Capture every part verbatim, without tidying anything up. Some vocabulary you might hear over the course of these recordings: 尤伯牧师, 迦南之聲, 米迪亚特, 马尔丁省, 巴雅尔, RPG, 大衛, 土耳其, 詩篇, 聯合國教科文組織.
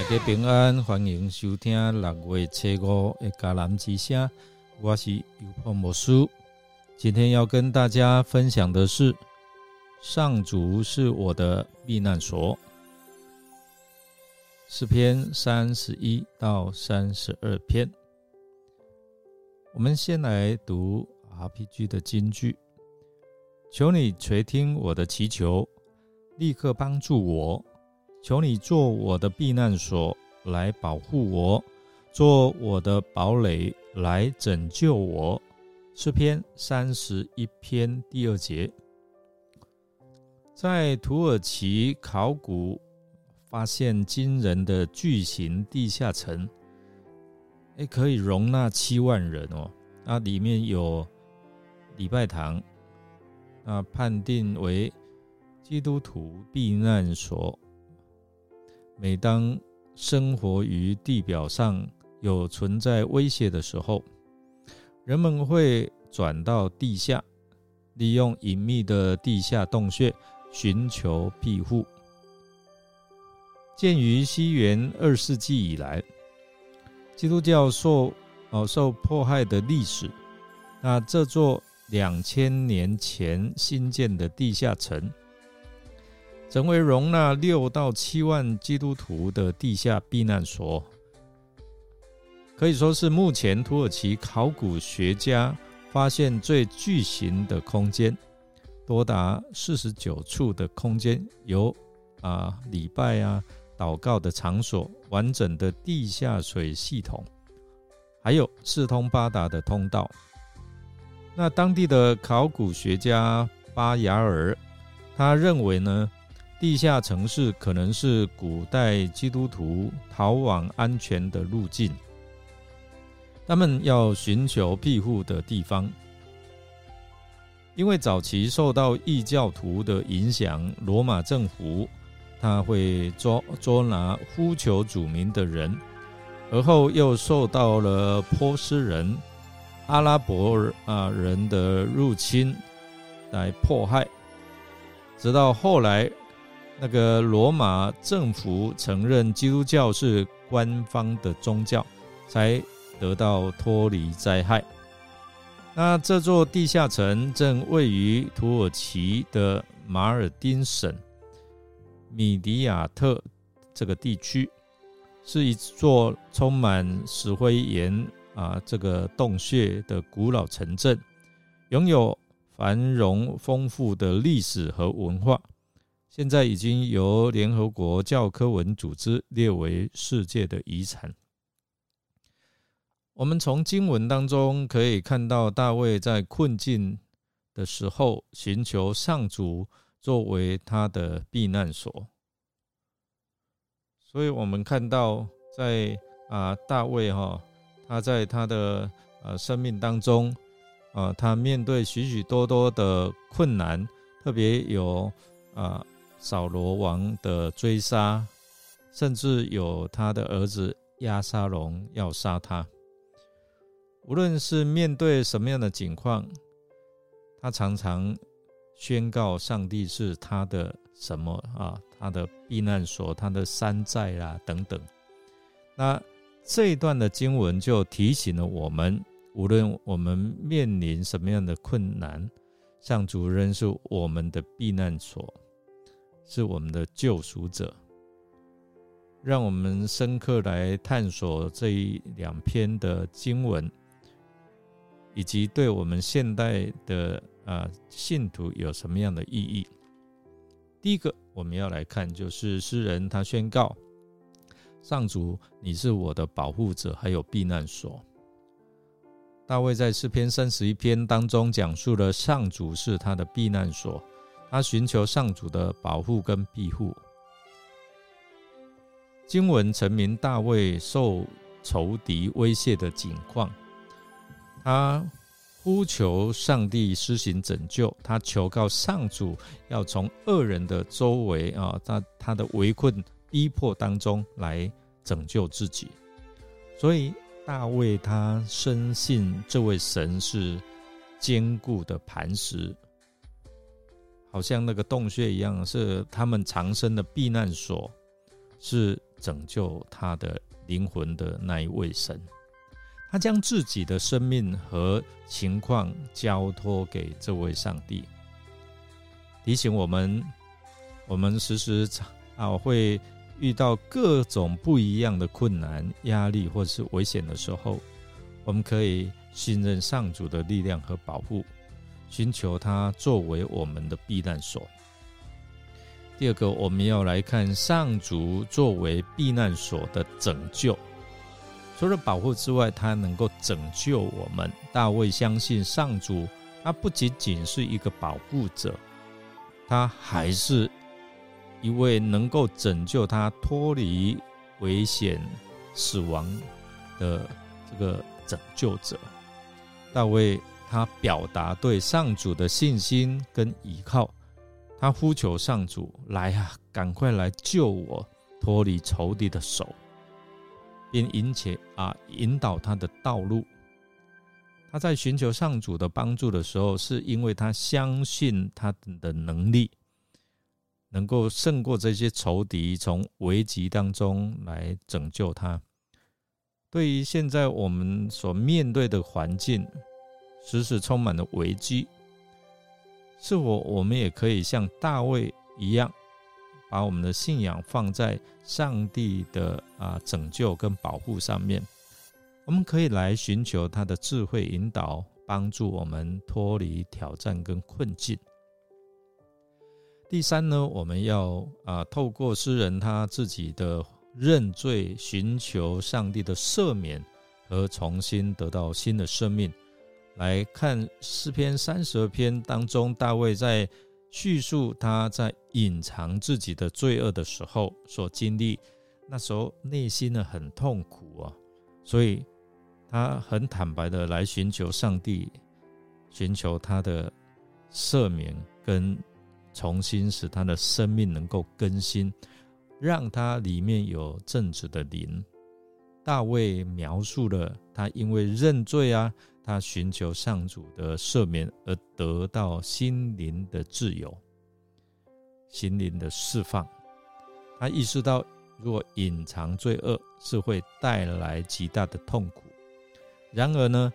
大家平安，欢迎收听六月七五的迦南之声，我是尤胖牧师。今天要跟大家分享的是，上主是我的避难所。诗篇三十一到三十二篇。我们先来读 R P G 的金句：求你垂听我的祈求，立刻帮助我。求你做我的避难所，来保护我，做我的堡垒，来拯救我。诗篇三十一篇第二节。在土耳其考古发现惊人的巨型地下城，可以容纳七万人哦。那里面有礼拜堂，那判定为基督徒避难所。每当生活于地表上有存在威胁的时候，人们会转到地下，利用隐秘的地下洞穴寻求庇护。鉴于西元二世纪以来基督教 受,、哦、受迫害的历史，那这座两千年前新建的地下城成为容纳六到七万基督徒的地下避难所，可以说是目前土耳其考古学家发现最巨型的空间，多达四十九处的空间，由啊礼拜啊祷告的场所，完整的地下水系统，还有四通八达的通道。那当地的考古学家巴雅尔，他认为呢，地下城市可能是古代基督徒逃往安全的路径，他们要寻求庇护的地方。因为早期受到异教徒的影响，罗马政府他会捉捉拿呼求主名的人，而后又受到了波斯人、阿拉伯人的入侵来迫害，直到后来那个罗马政府承认基督教是官方的宗教，才得到脱离灾害。那这座地下城正位于土耳其的马尔丁省米迪亚特这个地区，是一座充满石灰岩啊这个洞穴的古老城镇，拥有繁荣丰富的历史和文化。现在已经由联合国教科文组织列为世界的遗产。我们从经文当中可以看到，大卫在困境的时候寻求上主作为他的避难所。所以我们看到在、啊、大卫、哦、他在他的、啊、生命当中、啊、他面对许许多多的困难，特别有啊扫罗王的追杀，甚至有他的儿子押沙龙要杀他。无论是面对什么样的境况，他常常宣告上帝是他的什么啊他的避难所，他的山寨啦、啊、等等。那这一段的经文就提醒了我们，无论我们面临什么样的困难，上主仍是我们的避难所，是我们的救赎者。让我们深刻来探索这一两篇的经文，以及对我们现代的、啊、信徒有什么样的意义。第一个我们要来看，就是诗人他宣告上主你是我的保护者还有避难所。大卫在诗篇三十一篇当中讲述了上主是他的避难所，他寻求上主的保护跟庇护。经文陈明大卫受仇敌威胁的境况，他呼求上帝施行拯救，他求告上主要从恶人的周围、啊、他, 他的围困逼迫当中来拯救自己。所以大卫他深信这位神是坚固的磐石，好像那个洞穴一样，是他们藏身的避难所，是拯救他的灵魂的那一位神。他将自己的生命和情况交托给这位上帝，提醒我们，我们时时、啊、会遇到各种不一样的困难、压力或是危险的时候，我们可以信任上主的力量和保护，寻求他作为我们的避难所。第二个，我们要来看上主作为避难所的拯救。除了保护之外，他能够拯救我们。大卫相信上主，他不仅仅是一个保护者，他还是一位能够拯救他脱离危险、死亡的这个拯救者。大卫他表达对上主的信心跟依靠，他呼求上主，来啊，赶快来救我脱离仇敌的手，并引起啊引导他的道路。他在寻求上主的帮助的时候，是因为他相信他的能力能够胜过这些仇敌，从危机当中来拯救他。对于现在我们所面对的环境，时时充满了危机，是否我们也可以像大卫一样，把我们的信仰放在上帝的、啊、拯救跟保护上面？我们可以来寻求他的智慧引导，帮助我们脱离挑战跟困境。第三呢，我们要、啊、透过诗人他自己的认罪，寻求上帝的赦免和重新得到新的生命。来看诗篇三十二篇当中，大卫在叙述他在隐藏自己的罪恶的时候所经历，那时候内心呢很痛苦啊，所以他很坦白的来寻求上帝，寻求他的赦免跟重新使他的生命能够更新，让他里面有正直的灵。大卫描述了他因为认罪啊，他寻求上主的赦免而得到心灵的自由、心灵的释放。他意识到，如果隐藏罪恶是会带来极大的痛苦。然而呢，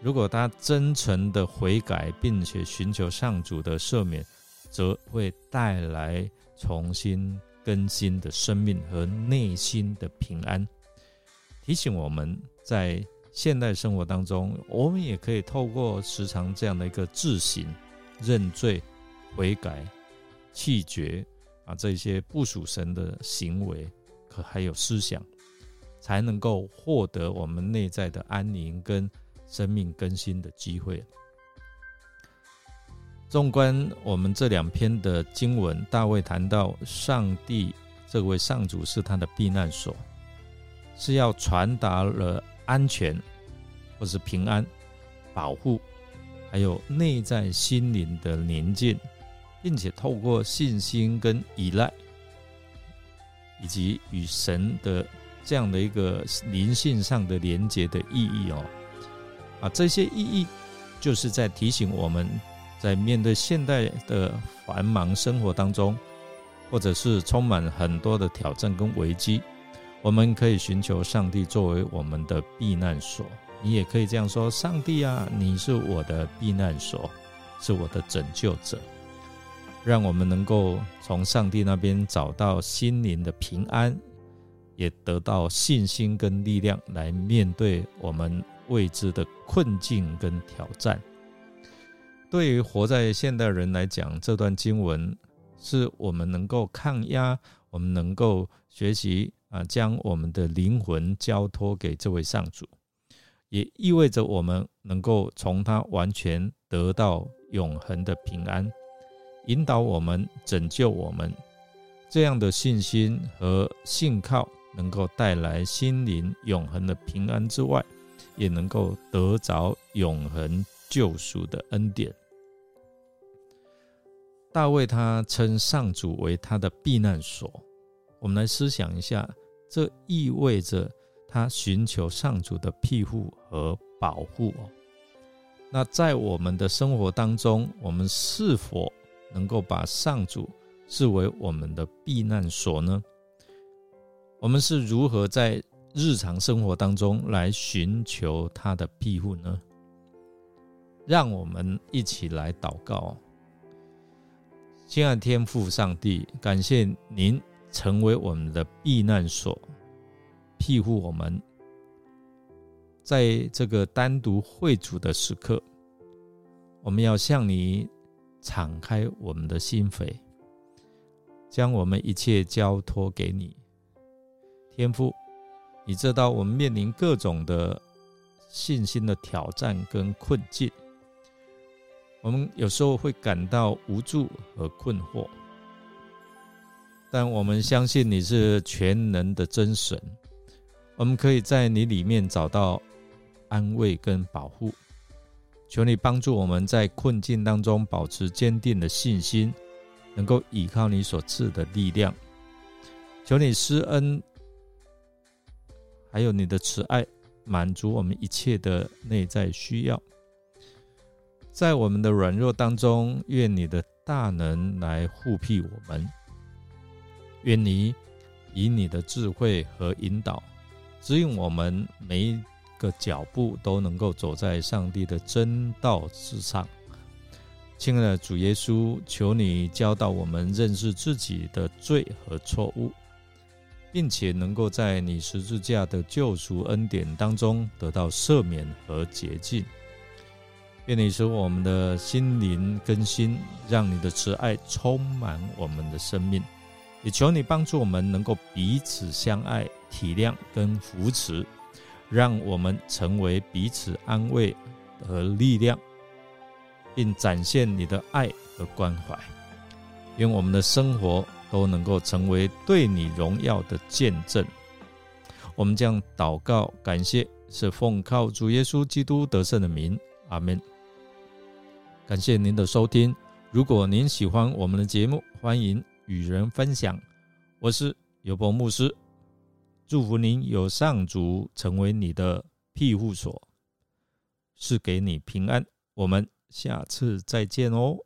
如果他真诚的悔改，并且寻求上主的赦免，则会带来重新更新的生命和内心的平安。提醒我们在现代生活当中，我们也可以透过时常这样的一个自省、认罪、悔改、弃绝啊这些不属神的行为，可还有思想，才能够获得我们内在的安宁跟生命更新的机会。纵观我们这两篇的经文，大卫谈到上帝这位上主是他的避难所，是要传达了安全或是平安、保护，还有内在心灵的宁静，并且透过信心跟依赖，以及与神的这样的一个灵性上的连结的意义哦，啊，这些意义就是在提醒我们，在面对现代的繁忙生活当中，或者是充满很多的挑战跟危机，我们可以寻求上帝作为我们的避难所。你也可以这样说，上帝啊，你是我的避难所，是我的拯救者。让我们能够从上帝那边找到心灵的平安，也得到信心跟力量，来面对我们未知的困境跟挑战。对于活在现代人来讲，这段经文是我们能够抗压，我们能够学习啊，将我们的灵魂交托给这位上主，也意味着我们能够从他完全得到永恒的平安，引导我们、拯救我们。这样的信心和信靠能够带来心灵永恒的平安之外，也能够得着永恒救赎的恩典。大卫他称上主为他的避难所，我们来思想一下，这意味着他寻求上主的庇护和保护。那在我们的生活当中，我们是否能够把上主视为我们的避难所呢？我们是如何在日常生活当中来寻求他的庇护呢？让我们一起来祷告。亲爱的天父上帝，感谢您成为我们的避难所，庇护我们，在这个单独会主的时刻，我们要向你敞开我们的心扉，将我们一切交托给你。天父，你知道我们面临各种的信心的挑战跟困境，我们有时候会感到无助和困惑，但我们相信你是全能的真神，我们可以在你里面找到安慰跟保护。求你帮助我们在困境当中保持坚定的信心，能够倚靠你所赐的力量。求你施恩还有你的慈爱，满足我们一切的内在需要。在我们的软弱当中，愿你的大能来护庇我们，愿你以你的智慧和引导指引我们，每一个脚步都能够走在上帝的真道之上。亲爱的主耶稣，求你教导我们认识自己的罪和错误，并且能够在你十字架的救赎恩典当中得到赦免和洁净。愿你使我们的心灵更新，让你的慈爱充满我们的生命，也求你帮助我们能够彼此相爱、体谅跟扶持，让我们成为彼此安慰和力量，并展现你的爱和关怀。愿我们的生活都能够成为对你荣耀的见证。我们将祷告感谢，是奉靠主耶稣基督得胜的名，阿们。感谢您的收听，如果您喜欢我们的节目，欢迎与人分享。我是尤伯牧师，祝福您有上主成为你的庇护所，是给你平安。我们下次再见哦。